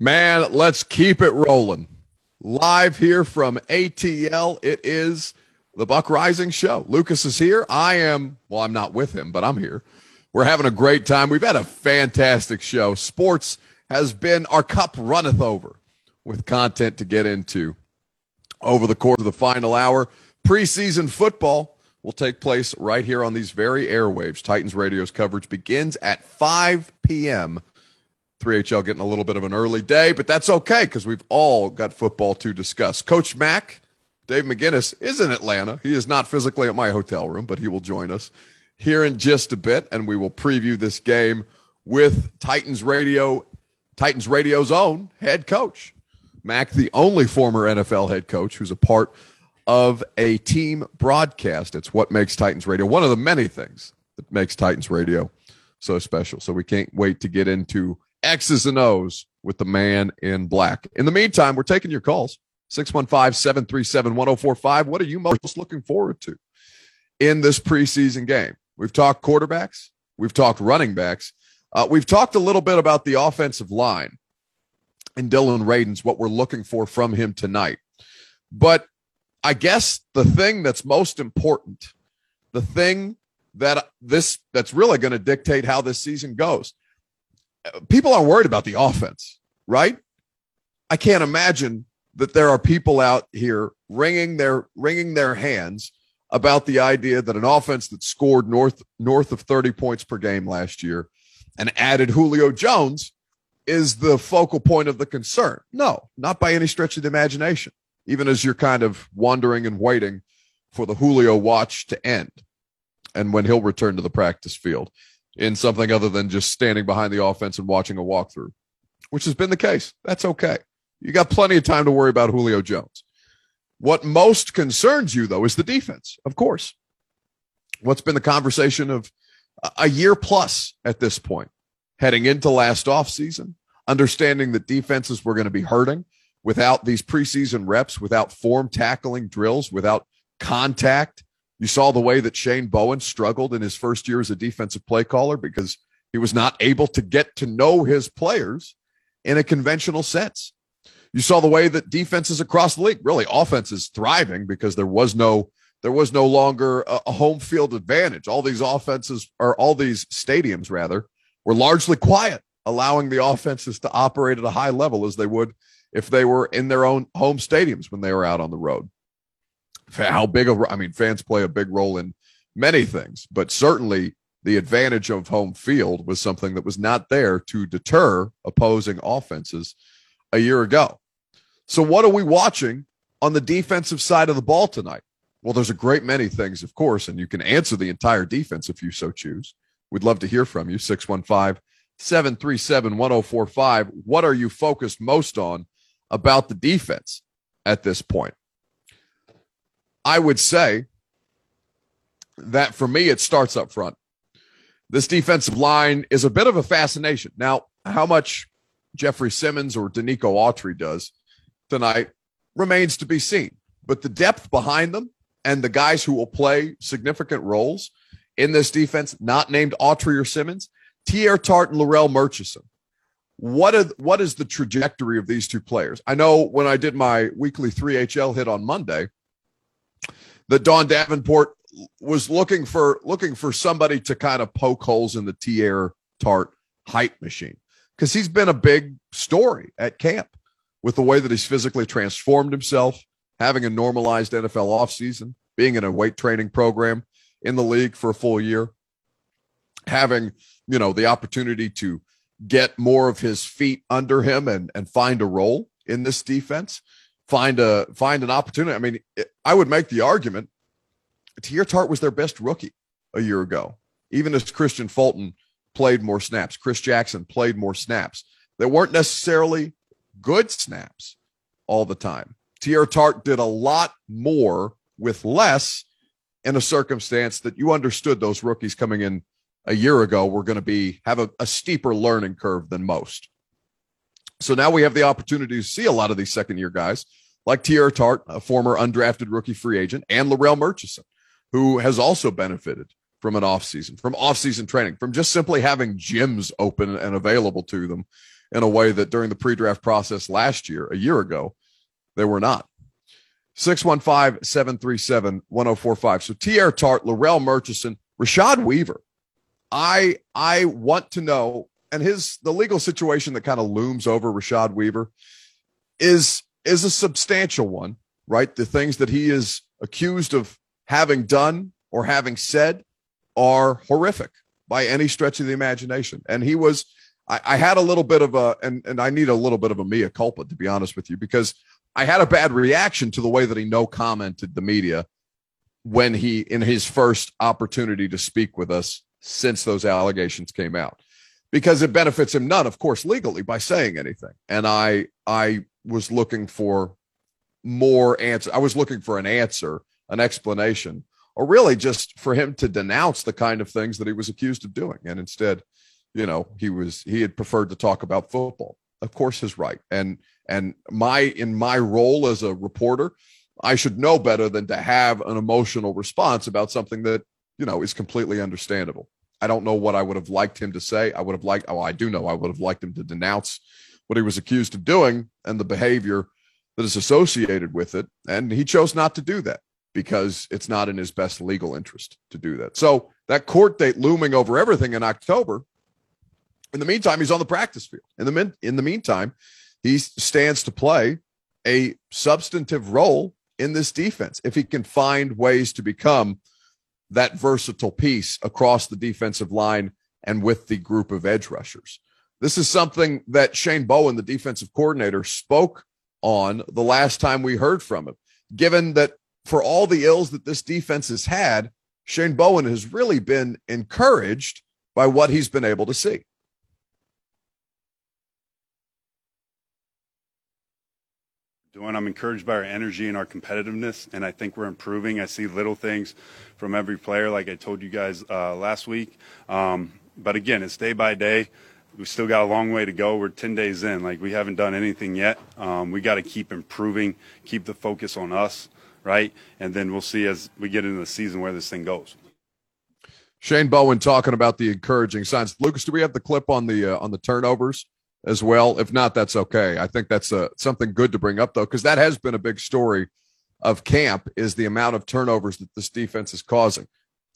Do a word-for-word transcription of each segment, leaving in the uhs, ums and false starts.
Man, let's keep it rolling. Live here from A T L, it is the Buck Rising Show. Lucas is here. I am, well, I'm not with him, but I'm here. We're having a great time. We've had a fantastic show. Sports has been, our cup runneth over with content to get into over the course of the final hour. Preseason football will take place right here on these very airwaves. Titans Radio's coverage begins at five p.m. three H L getting a little bit of an early day, but that's okay because we've all got football to discuss. Coach Mac, Dave McGinnis, is in Atlanta. He is not physically at my hotel room, but he will join us here in just a bit, and we will preview this game with Titans Radio, Titans Radio's own head coach. Mac, the only former N F L head coach who's a part of a team broadcast. It's what makes Titans Radio, one of the many things that makes Titans Radio so special. So we can't wait to get into X's and O's with the man in black. In the meantime, we're taking your calls, six one five, seven three seven, one oh four five. What are you most looking forward to in this preseason game? We've talked quarterbacks. We've talked running backs. Uh, we've talked a little bit about the offensive line and Dylan Radunz, what we're looking for from him tonight. But I guess the thing that's most important, the thing that this that's really going to dictate how this season goes, people are worried about the offense, right? I can't imagine that there are people out here wringing their wringing their hands about the idea that an offense that scored north north of thirty points per game last year and added Julio Jones is the focal point of the concern. No, not by any stretch of the imagination, even as you're kind of wondering and waiting for the Julio watch to end and when he'll return to the practice field in something other than just standing behind the offense and watching a walkthrough, which has been the case. That's okay. You got plenty of time to worry about Julio Jones. What most concerns you, though, is the defense, of course. What's been the conversation of a year plus at this point, heading into last offseason, understanding that defenses were going to be hurting without these preseason reps, without form tackling drills, without contact. You saw the way that Shane Bowen struggled in his first year as a defensive play caller because he was not able to get to know his players in a conventional sense. You saw the way that defenses across the league, really offenses thriving because there was no there was no longer a, a home field advantage. All these offenses, or all these stadiums rather, were largely quiet, allowing the offenses to operate at a high level as they would if they were in their own home stadiums when they were out on the road. How big of, I mean, fans play a big role in many things, but certainly the advantage of home field was something that was not there to deter opposing offenses a year ago. So what are we watching on the defensive side of the ball tonight? Well, there's a great many things, of course, and you can answer the entire defense if you so choose. We'd love to hear from you, six one five, seven three seven, one oh four five. What are you focused most on about the defense at this point? I would say that for me, it starts up front. This defensive line is a bit of a fascination. Now, how much Jeffrey Simmons or Danico Autry does tonight remains to be seen. But the depth behind them and the guys who will play significant roles in this defense, not named Autry or Simmons, Teair Tart and Larrell Murchison. What, are, what is the trajectory of these two players? I know when I did my weekly three H L hit on Monday, that Don Davenport was looking for looking for somebody to kind of poke holes in the Teair Tart hype machine because he's been a big story at camp with the way that he's physically transformed himself, having a normalized N F L offseason, being in a weight training program in the league for a full year, having, you know, the opportunity to get more of his feet under him and, and find a role in this defense. Find a find an opportunity. I mean, it, I would make the argument Teair Tart was their best rookie a year ago, even as Christian Fulton played more snaps. Chris Jackson played more snaps. They weren't necessarily good snaps all the time. Teair Tart did a lot more with less in a circumstance that you understood those rookies coming in a year ago were going to be have a, a steeper learning curve than most. So now we have the opportunity to see a lot of these second-year guys, like Teair Tart, a former undrafted rookie free agent, and Larrell Murchison, who has also benefited from an offseason, from offseason training, from just simply having gyms open and available to them in a way that during the pre-draft process last year, a year ago, they were not. six one five, seven three seven, one oh four five. So Teair Tart, Larrell Murchison, Rashad Weaver. I I want to know, and his the legal situation that kind of looms over Rashad Weaver is is a substantial one, right? The things that he is accused of having done or having said are horrific by any stretch of the imagination. And he was, I, I had a little bit of a, and, and I need a little bit of a mea culpa, to be honest with you, because I had a bad reaction to the way that he no commented the media when he, in his first opportunity to speak with us since those allegations came out, because it benefits him none, of course, legally by saying anything. And I, I was looking for more answer. I was looking for an answer, an explanation, or really just for him to denounce the kind of things that he was accused of doing. And instead, you know, he was, he had preferred to talk about football. Of course, his right. And, and my, in my role as a reporter, I should know better than to have an emotional response about something that, you know, is completely understandable. I don't know what I would have liked him to say. I would have liked, oh, I do know. I would have liked him to denounce what he was accused of doing and the behavior that is associated with it. And he chose not to do that because it's not in his best legal interest to do that. So that court date looming over everything in October, in the meantime, he's on the practice field. In the min- in the meantime, he stands to play a substantive role in this defense if he can find ways to become that versatile piece across the defensive line and with the group of edge rushers. This is something that Shane Bowen, the defensive coordinator, spoke on the last time we heard from him. Given that for all the ills that this defense has had, Shane Bowen has really been encouraged by what he's been able to see. Doing. I'm encouraged by our energy and our competitiveness, and I think we're improving. I see little things from every player, like I told you guys uh, last week. Um, but again, it's day by day. We've still got a long way to go. We're ten days in. Like, we haven't done anything yet. Um, we got to keep improving, keep the focus on us, right? And then we'll see as we get into the season where this thing goes. Shane Bowen talking about the encouraging signs. Lucas, do we have the clip on the uh, on the turnovers as well? If not, that's okay. I think that's a, something good to bring up, though, because that has been a big story of camp, is the amount of turnovers that this defense is causing.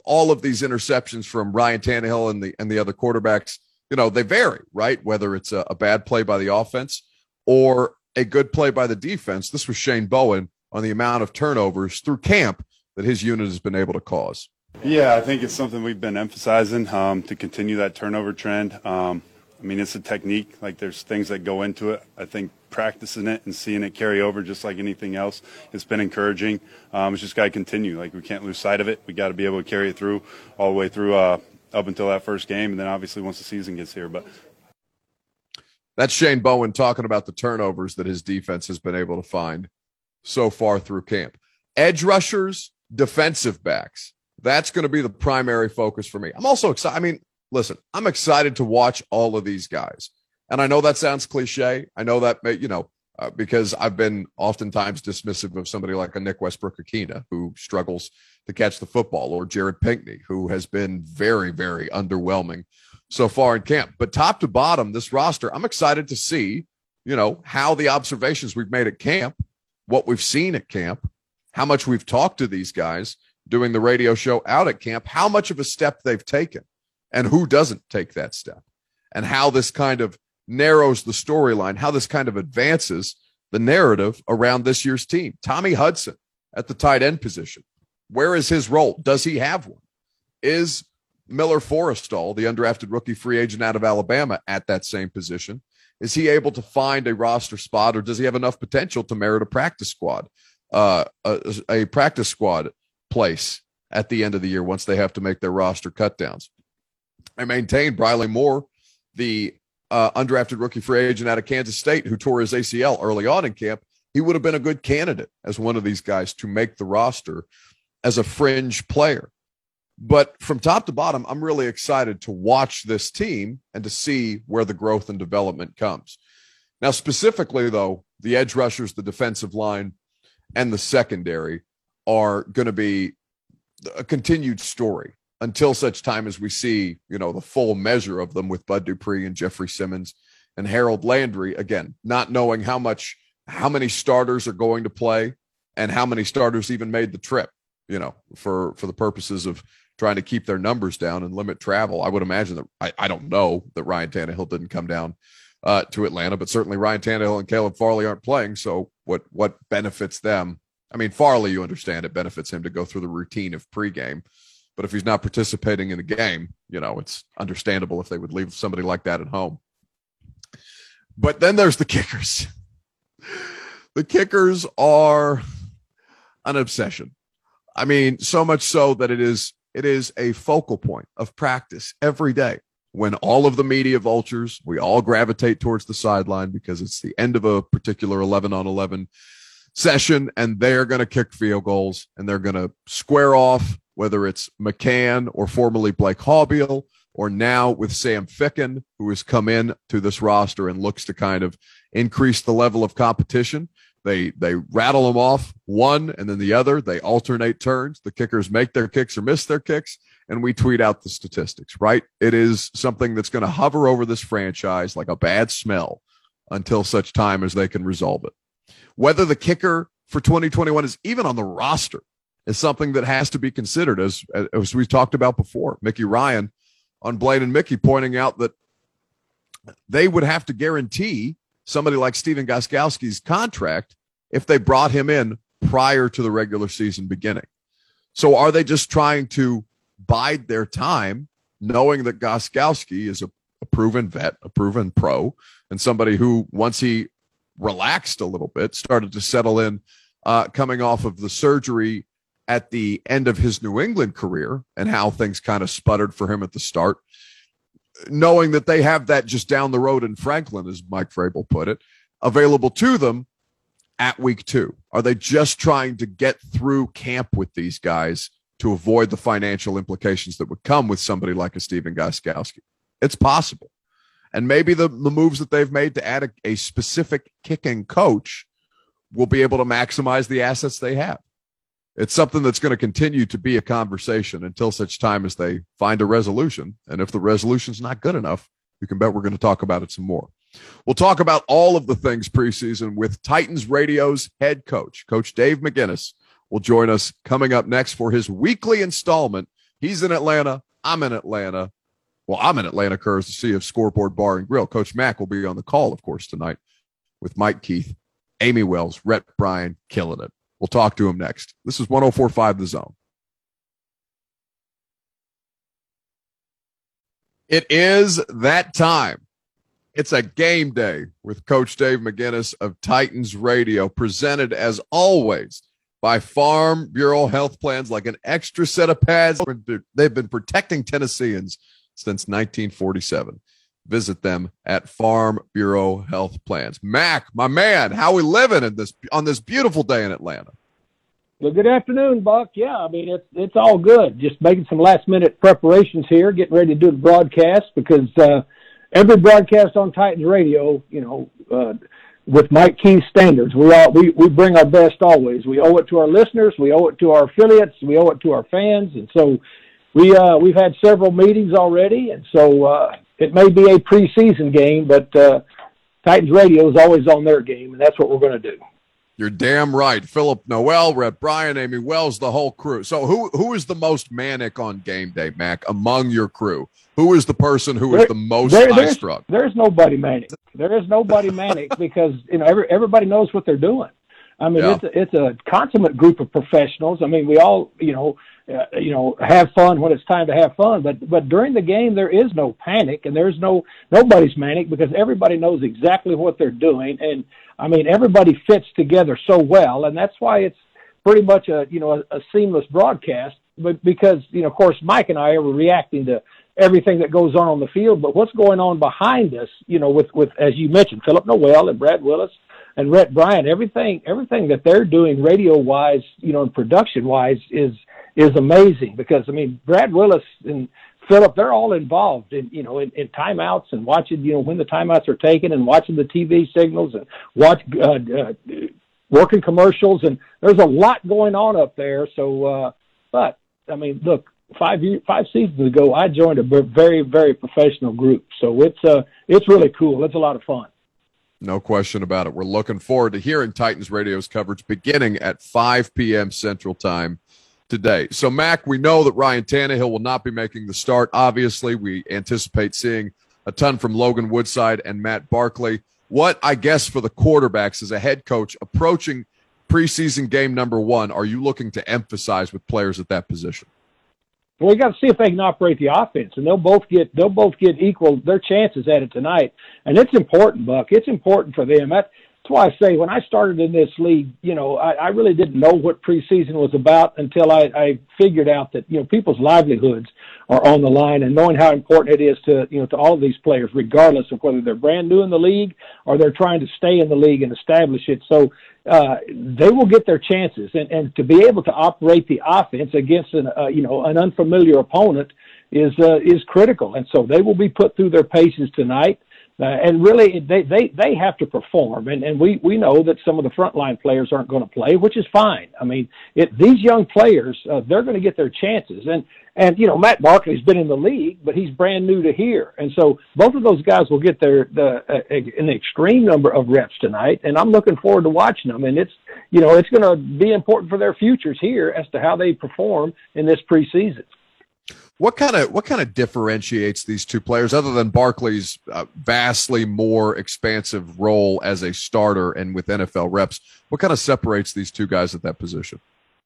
All of these interceptions from Ryan Tannehill and the and the other quarterbacks, you know, they vary, right? Whether it's a, a bad play by the offense or a good play by the defense. This was Shane Bowen on the amount of turnovers through camp that his unit has been able to cause. Yeah, I think it's something we've been emphasizing um, to continue that turnover trend. Um, I mean, it's a technique. Like, there's things that go into it. I think practicing it and seeing it carry over just like anything else, it's been encouraging. Um, it's just got to continue. Like, we can't lose sight of it. We got to be able to carry it through all the way through uh, up until that first game, and then obviously once the season gets here. But that's Shane Bowen talking about the turnovers that his defense has been able to find so far through camp. Edge rushers, defensive backs. That's going to be the primary focus for me. I'm also excited. I mean, listen, I'm excited to watch all of these guys. And I know that sounds cliche. I know that, may, you know, uh, because I've been oftentimes dismissive of somebody like a Nick Westbrook-Akina, who struggles to catch the football, or Jared Pinkney, who has been very, very underwhelming so far in camp. But top to bottom, this roster, I'm excited to see, you know, how the observations we've made at camp, what we've seen at camp, how much we've talked to these guys doing the radio show out at camp, how much of a step they've taken. And who doesn't take that step, and how this kind of narrows the storyline, how this kind of advances the narrative around this year's team. Tommy Hudson at the tight end position. Where is his role? Does he have one? Is Miller Forrestall, the undrafted rookie free agent out of Alabama, at that same position? Is he able to find a roster spot, or does he have enough potential to merit a practice squad, uh, a, a practice squad place at the end of the year once they have to make their roster cutdowns? I maintain Briley Moore, the uh, undrafted rookie free agent out of Kansas State who tore his A C L early on in camp, he would have been a good candidate as one of these guys to make the roster as a fringe player. But from top to bottom, I'm really excited to watch this team and to see where the growth and development comes. Now, specifically, though, the edge rushers, the defensive line, and the secondary are going to be a continued story until such time as we see, you know, the full measure of them with Bud Dupree and Jeffrey Simmons and Harold Landry, again, not knowing how much, how many starters are going to play and how many starters even made the trip, you know, for, for the purposes of trying to keep their numbers down and limit travel. I would imagine that, I, I don't know that Ryan Tannehill didn't come down uh, to Atlanta, but certainly Ryan Tannehill and Caleb Farley aren't playing. So what, what benefits them? I mean, Farley, you understand, it benefits him to go through the routine of pregame, but if he's not participating in the game, you know, it's understandable if they would leave somebody like that at home. But then there's the kickers. The kickers are an obsession. I mean, so much so that it is, it is a focal point of practice every day. When all of the media vultures, we all gravitate towards the sideline because it's the end of a particular eleven on eleven session, and they're going to kick field goals and they're going to square off, whether it's McCann or formerly Blake Haubiel, or now with Sam Ficken, who has come in to this roster and looks to kind of increase the level of competition. They they rattle them off one and then the other. They alternate turns. The kickers make their kicks or miss their kicks, and we tweet out the statistics, right? It is something that's going to hover over this franchise like a bad smell until such time as they can resolve it. Whether the kicker for twenty twenty-one is even on the roster is something that has to be considered, as, as we talked about before. Mickey Ryan on Blaine and Mickey pointing out that they would have to guarantee somebody like Stephen Gostkowski's contract if they brought him in prior to the regular season beginning. So are they just trying to bide their time, knowing that Gostkowski is a, a proven vet, a proven pro, and somebody who, once he relaxed a little bit, started to settle in uh, coming off of the surgery at the end of his New England career and how things kind of sputtered for him at the start, knowing that they have that just down the road in Franklin, as Mike Vrabel put it, available to them at week two. Are they just trying to get through camp with these guys to avoid the financial implications that would come with somebody like a Stephen Gostkowski? It's possible. And maybe the, the moves that they've made to add a, a specific kicking coach will be able to maximize the assets they have. It's something that's going to continue to be a conversation until such time as they find a resolution. And if the resolution's not good enough, you can bet we're going to talk about it some more. We'll talk about all of the things preseason with Titans Radio's head coach. Coach Dave McGinnis will join us coming up next for his weekly installment. He's in Atlanta. I'm in Atlanta. Well, I'm in Atlanta, courtesy of Scoreboard Bar and Grill. Coach Mac will be on the call, of course, tonight with Mike Keith, Amy Wells, Rhett Bryan, killing it. We'll talk to him next. This is one oh four point five The Zone. It is that time. It's a game day with Coach Dave McGinnis of Titans Radio, presented as always by Farm Bureau Health Plans, like an extra set of pads. They've been protecting Tennesseans since nineteen forty-seven. Visit them at Farm Bureau Health Plans. Mac, my man, how we living in this on this beautiful day in Atlanta? Well, good afternoon, Buck. Yeah, I mean, it's it's all good. Just making some last-minute preparations here, getting ready to do the broadcast, because uh, every broadcast on Titans Radio, you know, uh, with Mike Keith's standards, we all we, we bring our best always. We owe it to our listeners. We owe it to our affiliates. We owe it to our fans. And so we, uh, we've had several meetings already, and so uh, – it may be a preseason game, but uh, Titans Radio is always on their game, and that's what we're going to do. You're damn right. Philip Noel, Rhett Bryan, Amy Wells, the whole crew. So who who is the most manic on game day, Mac, among your crew? Who is the person who there, is the most there, there's, struck? There's nobody manic. There is nobody manic because you know every, everybody knows what they're doing. I mean, yeah. it's, a, it's a consummate group of professionals. I mean, we all, you know, uh, you know, have fun when it's time to have fun. But but during the game, there is no panic, and there's no nobody's manic because everybody knows exactly what they're doing. And I mean, everybody fits together so well, and that's why it's pretty much a you know a, a seamless broadcast. But because you know, of course, Mike and I are reacting to everything that goes on on the field, but what's going on behind us, you know, with with as you mentioned, Philip Noel and Brad Willis and Rhett Bryan, everything everything that they're doing radio-wise, you know, and production-wise is is amazing because, I mean, Brad Willis and Philip, they're all involved in, you know, in, in timeouts and watching, you know, when the timeouts are taken and watching the T V signals and watch uh, uh, working commercials. And there's a lot going on up there. So, uh, but, I mean, look, five years, five seasons ago, I joined a very, very professional group. So it's uh, it's really cool. It's a lot of fun. No question about it. We're looking forward to hearing Titans Radio's coverage beginning at five p.m. Central Time today. So, Mac, we know that Ryan Tannehill will not be making the start. Obviously, we anticipate seeing a ton from Logan Woodside and Matt Barkley. What, I guess, for the quarterbacks as a head coach approaching preseason game number one, are you looking to emphasize with players at that position? Well, we got to see if they can operate the offense, and they'll both get they'll both get equal their chances at it tonight. And it's important, Buck. It's important for them. That's why I say when I started in this league, you know, I, I really didn't know what preseason was about until I, I figured out that you know people's livelihoods are on the line, and knowing how important it is to you know to all of these players, regardless of whether they're brand new in the league or they're trying to stay in the league and establish it. So. Uh, they will get their chances, and, and to be able to operate the offense against an uh, you know an unfamiliar opponent is uh, is critical, and so they will be put through their paces tonight. Uh, and really, they, they, they have to perform, and, and we, we know that some of the frontline players aren't going to play, which is fine. I mean, it, these young players, uh, they're going to get their chances. And, and, you know, Matt Barkley's been in the league, but he's brand new to here. And so both of those guys will get their the uh, an extreme number of reps tonight, and I'm looking forward to watching them. And it's, you know, it's going to be important for their futures here as to how they perform in this preseason. What kind of what kind of differentiates these two players, other than Barkley's uh, vastly more expansive role as a starter and with N F L reps? What kind of separates these two guys at that position?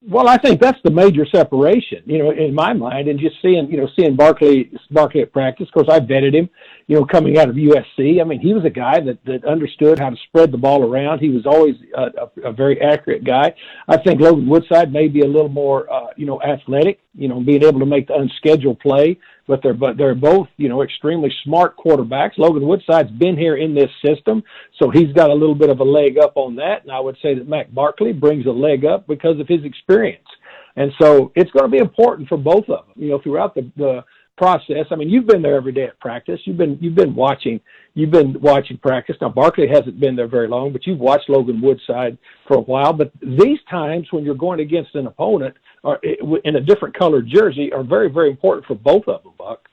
Well, I think that's the major separation, you know, in my mind, and just seeing, you know, seeing Barkley, Barkley at practice. Of course, I vetted him, you know, coming out of U S C. I mean, he was a guy that, that understood how to spread the ball around. He was always a, a, a very accurate guy. I think Logan Woodside may be a little more, uh, you know, athletic, you know, being able to make the unscheduled play. But they're but they're both, you know, extremely smart quarterbacks. Logan Woodside's been here in this system, so he's got a little bit of a leg up on that. And I would say that Matt Barkley brings a leg up because of his experience. And so it's going to be important for both of them, you know, throughout the, the process. I mean, you've been there every day at practice. You've been you've been watching you've been watching practice. Now Barkley hasn't been there very long, but you've watched Logan Woodside for a while. But these times when you're going against an opponent or in a different colored jersey are very, very important for both of them, Buck.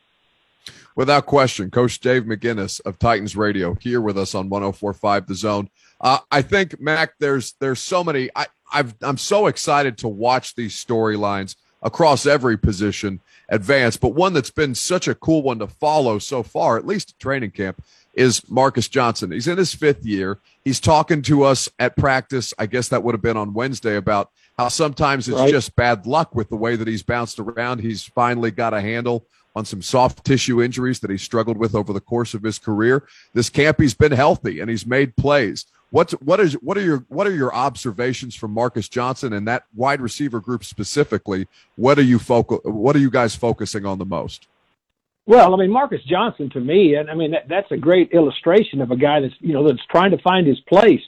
Without question. Coach Dave McGinnis of Titans Radio here with us on one oh four point five The Zone. Uh, I think, Mac, there's there's so many. I, I've, I'm so excited to watch these storylines across every position advance, but one that's been such a cool one to follow so far, at least at training camp, is Marcus Johnson. He's in his fifth year. He's talking to us at practice. I guess that would have been on Wednesday about how sometimes it's right. Just bad luck with the way that he's bounced around. He's finally got a handle on some soft tissue injuries that he struggled with over the course of his career. This camp, he's been healthy and he's made plays. What's, what is, what are your, what are your observations from Marcus Johnson and that wide receiver group specifically? What are you focal, what are you guys focusing on the most? Well, I mean, Marcus Johnson to me, and I mean, that, that's a great illustration of a guy that's, you know, that's trying to find his place.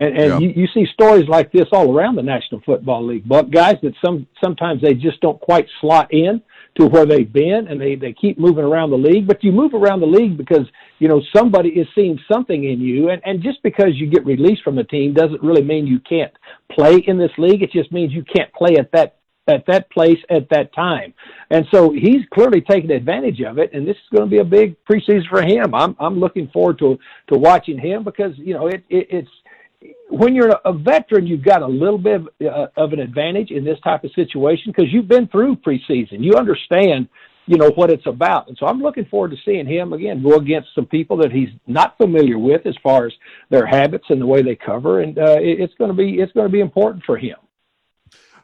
And, and yeah. you, you see stories like this all around the National Football League, but guys that some sometimes they just don't quite slot in to where they've been, and they, they keep moving around the league. But you move around the league because, you know, somebody is seeing something in you, and, and just because you get released from the team doesn't really mean you can't play in this league. It just means you can't play at that at that place at that time. And so he's clearly taking advantage of it, and this is going to be a big preseason for him. I'm I'm looking forward to to watching him because, you know, it, it it's when you're a veteran, you've got a little bit of, uh, of an advantage in this type of situation because you've been through preseason. You understand, you know, what it's about. And so I'm looking forward to seeing him, again, go against some people that he's not familiar with as far as their habits and the way they cover. And uh, it, it's going to be it's going to be important for him.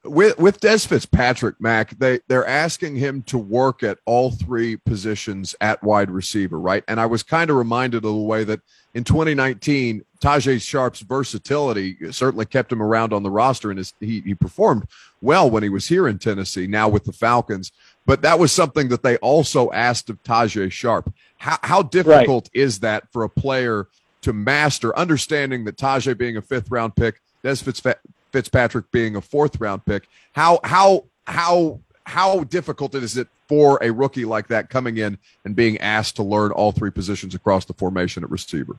With with Des Fitzpatrick, Mac, they, they're asking him to work at all three positions at wide receiver, right? And I was kind of reminded of the way that in twenty nineteen, Tajay Sharp's versatility certainly kept him around on the roster, and his, he, he performed well when he was here in Tennessee, now with the Falcons. But that was something that they also asked of Tajay Sharp. How, how difficult right. is that for a player to master, understanding that Tajay being a fifth-round pick, Des Fitzpatrick, Fitzpatrick being a fourth round pick, how how how how difficult is it for a rookie like that coming in and being asked to learn all three positions across the formation at receiver?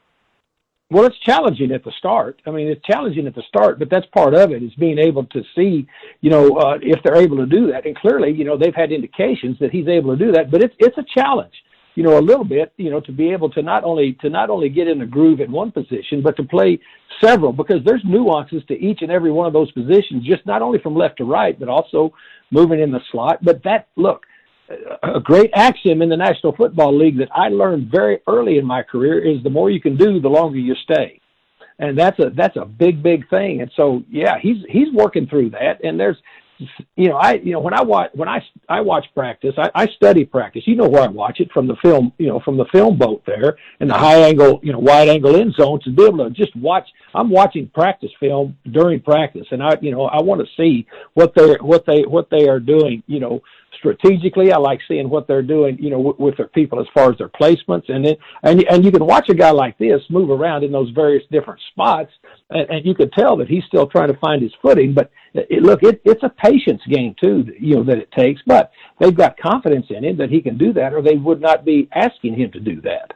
Well, it's challenging at the start. I mean, it's challenging at the start, but that's part of it, is being able to see, you know, uh, if they're able to do that. And clearly, you know, they've had indications that he's able to do that, but it's it's a challenge, you know, a little bit, you know, to be able to not only to not only get in a groove at one position, but to play several, because there's nuances to each and every one of those positions, just not only from left to right, but also moving in the slot. But that, look, a great axiom in the National Football League that I learned very early in my career is the more you can do, the longer you stay. And that's a, that's a big, big thing. And so, yeah, he's, he's working through that. And there's, you know, I, you know, when I watch, when I, I watch practice, I, I study practice, you know, where I watch it from the film, you know, from the film boat there and the high angle, you know, wide angle end zone, to be able to just watch. I'm watching practice film during practice. And I, you know, I want to see what they're, what they, what they are doing, you know, strategically. I like seeing what they're doing, you know, w- with their people as far as their placements. And then, and, and you can watch a guy like this move around in those various different spots, and, and you can tell that he's still trying to find his footing. But it, look, it, it's a patience game too, you know, that it takes. But they've got confidence in him that he can do that, or they would not be asking him to do that.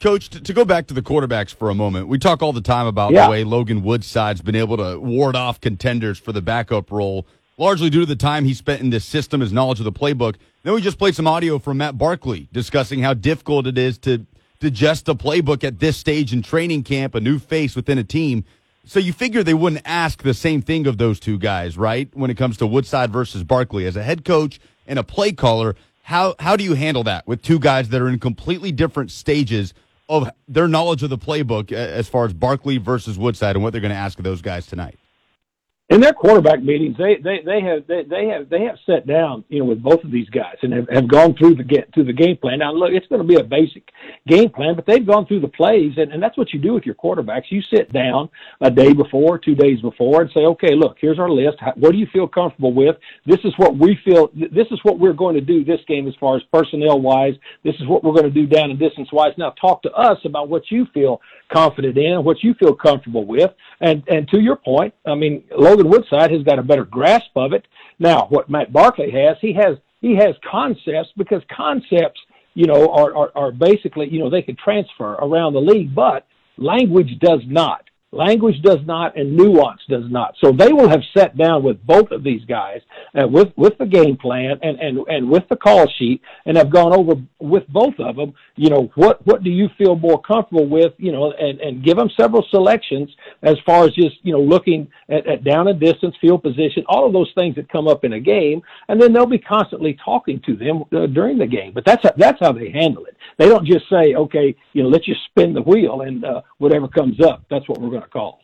Coach, to go back to the quarterbacks for a moment, we talk all the time about yeah. the way Logan Woodside's been able to ward off contenders for the backup role, largely due to the time he spent in this system, his knowledge of the playbook. Then we just played some audio from Matt Barkley discussing how difficult it is to digest the playbook at this stage in training camp, a new face within a team. So you figure they wouldn't ask the same thing of those two guys, right, when it comes to Woodside versus Barkley. As a head coach and a play caller, how, how do you handle that with two guys that are in completely different stages of their knowledge of the playbook as far as Barkley versus Woodside and what they're going to ask of those guys tonight? In their quarterback meetings, they, they, they have they, they have they have sat down, you know, with both of these guys and have, have gone through the get through the game plan. Now, look, it's going to be a basic game plan, but they've gone through the plays, and, and that's what you do with your quarterbacks. You sit down a day before, two days before, and say, okay, look, here's our list. What do you feel comfortable with? This is what we feel. This is what we're going to do this game as far as personnel wise. This is what we're going to do down and distance wise. Now, talk to us about what you feel confident in, what you feel comfortable with, and and to your point, I mean, low. Logan Woodside has got a better grasp of it. Now, what Matt Barkley has, he has he has concepts, because concepts, you know, are, are, are basically, you know, they can transfer around the league, but language does not. Language does not, and nuance does not. So they will have sat down with both of these guys, uh, with, with the game plan and, and, and with the call sheet, and have gone over with both of them, you know, what, what do you feel more comfortable with, you know, and, and give them several selections as far as just, you know, looking at, at down and distance, field position, all of those things that come up in a game, and then they'll be constantly talking to them uh, during the game. But that's, that's how they handle it. They don't just say, okay, you know, let's just spin the wheel and uh, whatever comes up, that's what we're going to call.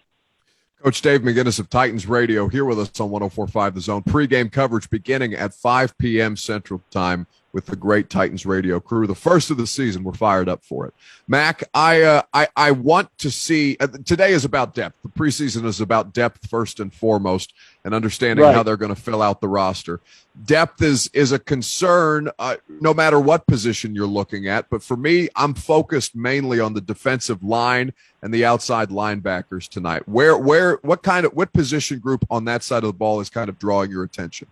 Coach Dave McGinnis of Titans Radio here with us on one oh four point five The Zone. Pre-game coverage beginning at five p.m. Central Time with the great Titans Radio crew. The first of the season, we're fired up for it. Mac, I uh, I, I want to see uh, – today is about depth. The preseason is about depth first and foremost, and understanding right. how they're going to fill out the roster. Depth is is a concern uh, no matter what position you're looking at. But for me, I'm focused mainly on the defensive line and the outside linebackers tonight. Where where what kind of what position group on that side of the ball is kind of drawing your attention?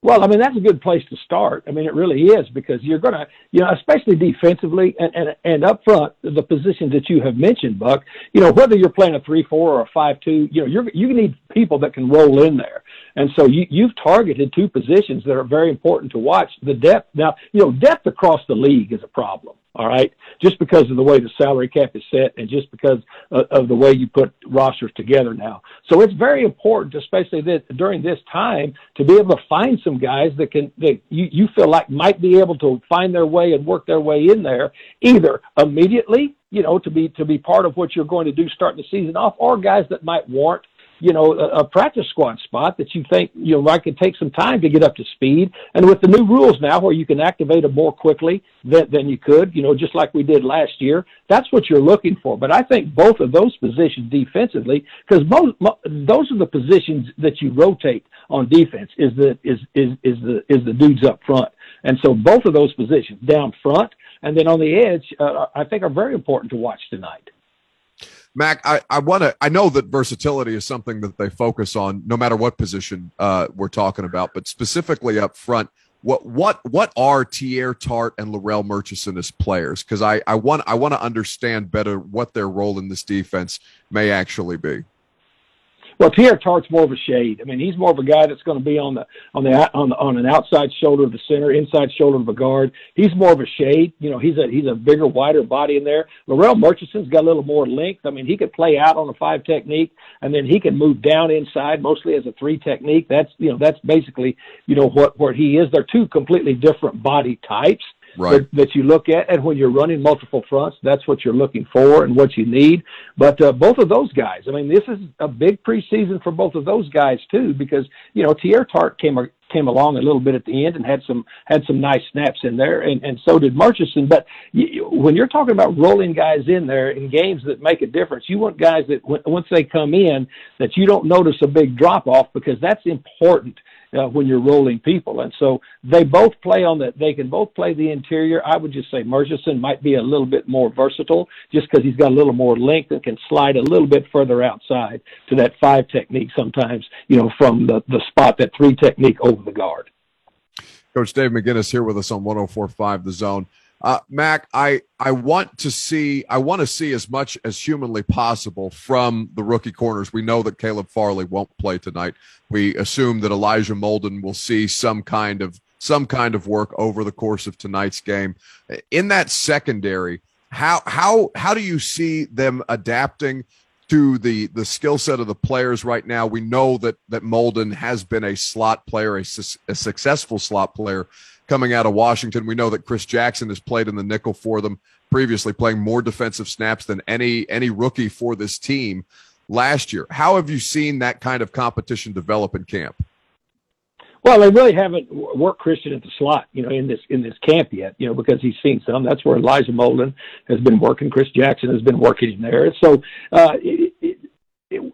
Well, I mean, that's a good place to start. I mean, it really is, because you're going to, you know, especially defensively and, and, and up front, the positions that you have mentioned, Buck, you know, whether you're playing a three four or a five two, you know, you're, you need people that can roll in there. And so you, you've targeted two positions that are very important to watch. The depth. Now, you know, depth across the league is a problem. All right, just because of the way the salary cap is set, and just because of, of the way you put rosters together now. So it's very important, especially this, during this time, to be able to find some guys that can that you, you feel like might be able to find their way and work their way in there, either immediately, you know, to be to be part of what you're going to do starting the season off, or guys that might warrant, you know, a, a practice squad spot that you think, you know, I could take some time to get up to speed. And with the new rules now where you can activate them more quickly than, than you could, you know, just like we did last year, that's what you're looking for. But I think both of those positions defensively, because mo- mo- those are the positions that you rotate on defense, is the, is, is, is the, is the dudes up front. And so both of those positions down front and then on the edge, uh, I think are very important to watch tonight. Mac, I, I want to. I know that versatility is something that they focus on, no matter what position uh, we're talking about. But specifically up front, What what what are Teair Tart and Larrell Murchison as players? Because I, I want I want to understand better what their role in this defense may actually be. Well, Teair Tart's more of a shade. I mean, he's more of a guy that's going to be on the on the on the, on an outside shoulder of the center, inside shoulder of a guard. He's more of a shade. You know, he's a he's a bigger, wider body in there. Larrell Murchison's got a little more length. I mean, he could play out on a five technique, and then he can move down inside, mostly as a three technique. That's you know that's basically you know what what he is. They're two completely different body types. Right. That, that you look at, and when you're running multiple fronts, that's what you're looking for and what you need. But uh, both of those guys, I mean, this is a big preseason for both of those guys too, because you know Teair Tart came came along a little bit at the end and had some had some nice snaps in there, and, and so did Murchison. But you, when you're talking about rolling guys in there in games that make a difference, you want guys that w- once they come in, that you don't notice a big drop off, because that's important. Uh, when you're rolling people. And so they both play on that. They can both play the interior. I would just say Murchison might be a little bit more versatile just because he's got a little more length and can slide a little bit further outside to that five technique sometimes, you know, from the, the spot, that three technique over the guard. Coach Dave McGinnis here with us on one oh four point five The Zone. Uh, Mac, I, I want to see, I want to see as much as humanly possible from the rookie corners. We know that Caleb Farley won't play tonight. We assume that Elijah Molden will see some kind of, some kind of work over the course of tonight's game. In that secondary, how, how, how do you see them adapting to the, the skill set of the players right now? We know that, that Molden has been a slot player, a, su- a successful slot player. Coming out of Washington, we know that Chris Jackson has played in the nickel for them previously, playing more defensive snaps than any any rookie for this team last year. How have you seen that kind of competition develop in camp? Well, they really haven't worked Christian at the slot, you know, in this in this camp yet, you know, because he's seen some. That's where Elijah Molden has been working. Chris Jackson has been working in there. So uh, it, it, it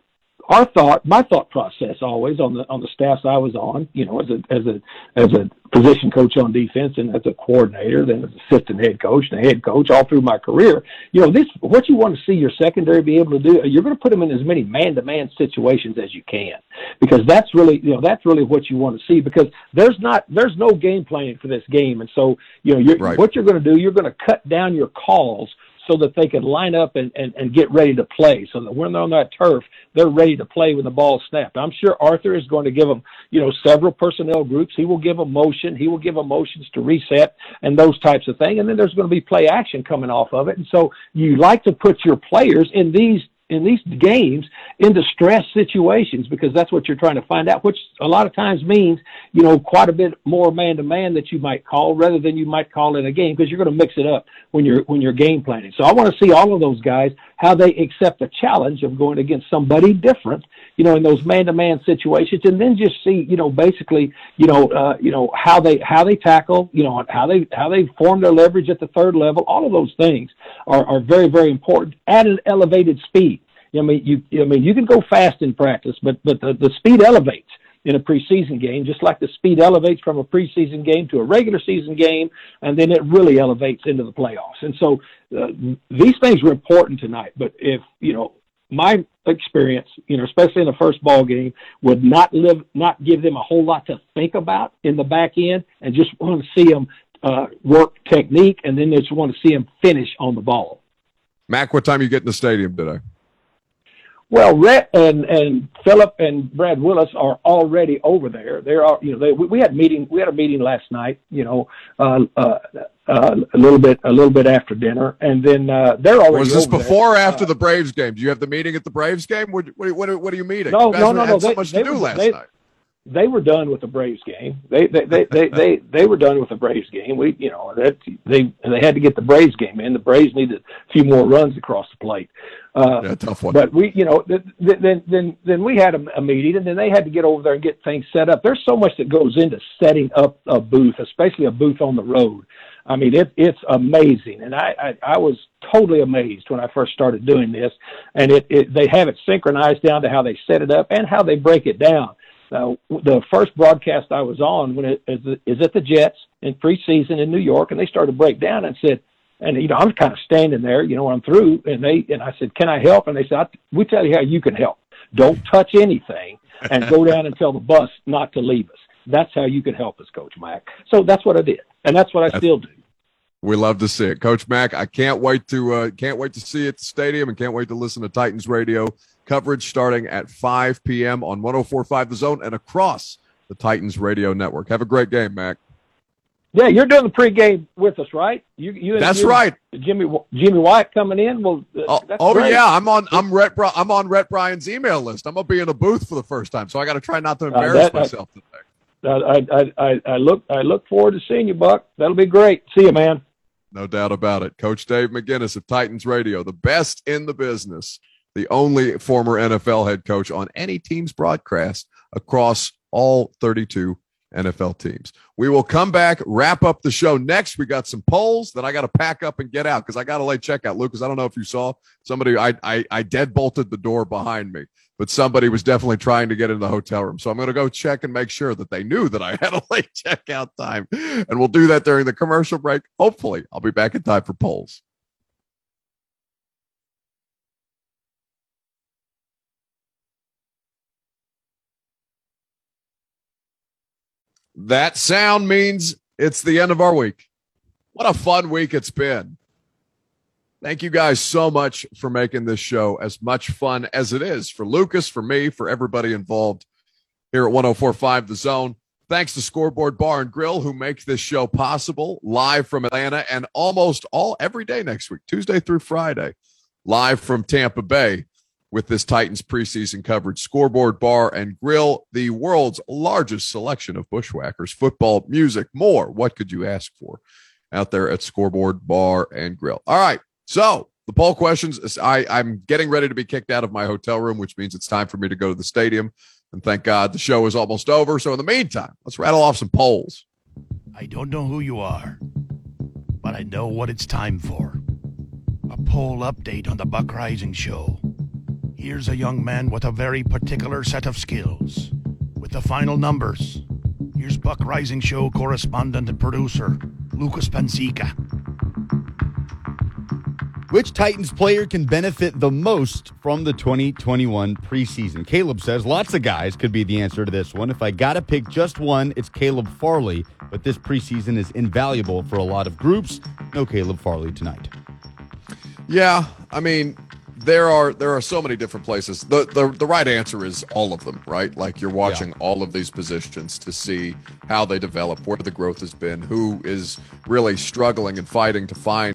Our thought, my thought process always on the on the staffs I was on, you know, as a as a as a position coach on defense and as a coordinator, then as assistant head coach and a head coach all through my career, you know, this what you want to see your secondary be able to do. You're going to put them in as many man-to-man situations as you can, because that's really you know that's really what you want to see, because there's not there's no game plan for this game, and so you know you're, right. What you're going to do, you're going to cut down your calls so that they can line up and, and, and get ready to play, so that when they're on that turf, they're ready to play when the ball's snapped. I'm sure Arthur is going to give them, you know, several personnel groups. He will give them motion. He will give them motions to reset and those types of things. And then there's going to be play action coming off of it. And so you like to put your players in these in these games into stress situations, because that's what you're trying to find out, which a lot of times means, you know, quite a bit more man-to-man that you might call rather than you might call in a game, because you're going to mix it up when you're when you're game planning. So I want to see all of those guys, how they accept the challenge of going against somebody different, you know, in those man-to-man situations, and then just see, you know, basically, you know, uh, you know how they how they tackle, you know, how they how they form their leverage at the third level. All of those things are, are very, very important at an elevated speed. I mean, you I mean, you can go fast in practice, but but the, the speed elevates in a preseason game, just like the speed elevates from a preseason game to a regular season game, and then it really elevates into the playoffs. And so uh, these things were important tonight. But if, you know, my experience, you know, especially in the first ball game, would not live, not give them a whole lot to think about in the back end, and just want to see them uh, work technique, and then just want to see them finish on the ball. Mac, what time you get in the stadium today? Well, Rhett and, and Philip and Brad Willis are already over there. They are, you know, they, we had meeting, we had a meeting last night, you know, uh, uh, uh, a little bit, a little bit after dinner, and then uh, they're already. Was this over before there. Or after uh, the Braves game? Do you have the meeting at the Braves game? What, what, what, what are you meeting? No, you guys no, no, no. So they, much they to do was, last they, night. They were done with the Braves game. They they they, they, they they were done with the Braves game. We you know that they they had to get the Braves game in. The Braves needed a few more runs across the plate. Uh, yeah, tough one. But we you know th- th- then then then we had a, a meeting, and then they had to get over there and get things set up. There's so much that goes into setting up a booth, especially a booth on the road. I mean, it, it's amazing, and I, I, I was totally amazed when I first started doing this. And it, it they have it synchronized down to how they set it up and how they break it down. Uh, the first broadcast I was on when it is, is at the Jets in preseason in New York, and they started to break down and said, and you know, I'm kind of standing there, you know, when I'm through, and they and I said, "Can I help?" And they said, "We tell you how you can help. Don't touch anything, and go down and tell the bus not to leave us." That's how you can help us, Coach Mac. So that's what I did, and that's what I that's, still do. We love to see it, Coach Mac. I can't wait to uh, can't wait to see you at the stadium, and can't wait to listen to Titans Radio coverage starting at five p.m. on one oh four point five The Zone and across the Titans Radio Network. Have a great game, Mac. Yeah, you're doing the pregame with us, right? You, you. And that's you, right. Jimmy Jimmy White coming in. Well, uh, that's oh great. yeah, I'm on I'm Rhett Bry- I'm on Rhett Bryan's email list. I'm gonna be in a booth for the first time, so I got to try not to embarrass uh, that, myself I, today. I, I, I, I look I look forward to seeing you, Buck. That'll be great. See you, man. No doubt about it. Coach Dave McGinnis of Titans Radio, the best in the business, the only former N F L head coach on any team's broadcast across all thirty-two N F L teams. We will come back, wrap up the show next. We got some polls that I got to pack up and get out because I got a late checkout, Lucas. I don't know if you saw somebody. I, I, I dead bolted the door behind me, but somebody was definitely trying to get into the hotel room. So I'm going to go check and make sure that they knew that I had a late checkout time. And we'll do that during the commercial break. Hopefully, I'll be back in time for polls. That sound means it's the end of our week. What a fun week it's been. Thank you guys so much for making this show as much fun as it is for Lucas, for me, for everybody involved here at one oh four point five The Zone. Thanks to Scoreboard Bar and Grill, who make this show possible, live from Atlanta and almost all every day next week, Tuesday through Friday, live from Tampa Bay with this Titans preseason coverage. Scoreboard Bar and Grill, the world's largest selection of bushwhackers, football, music, more. What could you ask for out there at Scoreboard Bar and Grill? All right. So the poll questions, is I, I'm getting ready to be kicked out of my hotel room, which means it's time for me to go to the stadium. And thank God the show is almost over. So in the meantime, let's rattle off some polls. I don't know who you are, but I know what it's time for. A poll update on the Buck Rising Show. Here's a young man with a very particular set of skills. With the final numbers, here's Buck Rising Show correspondent and producer, Lucas Pansica. Which Titans player can benefit the most from the twenty twenty-one preseason? Caleb says lots of guys could be the answer to this one. If I got to pick just one, it's Caleb Farley. But this preseason is invaluable for a lot of groups. No Caleb Farley tonight. Yeah, I mean, there are there are so many different places. The the, the right answer is all of them, right? Like you're watching yeah. all of these positions to see how they develop, where the growth has been, who is really struggling and fighting to find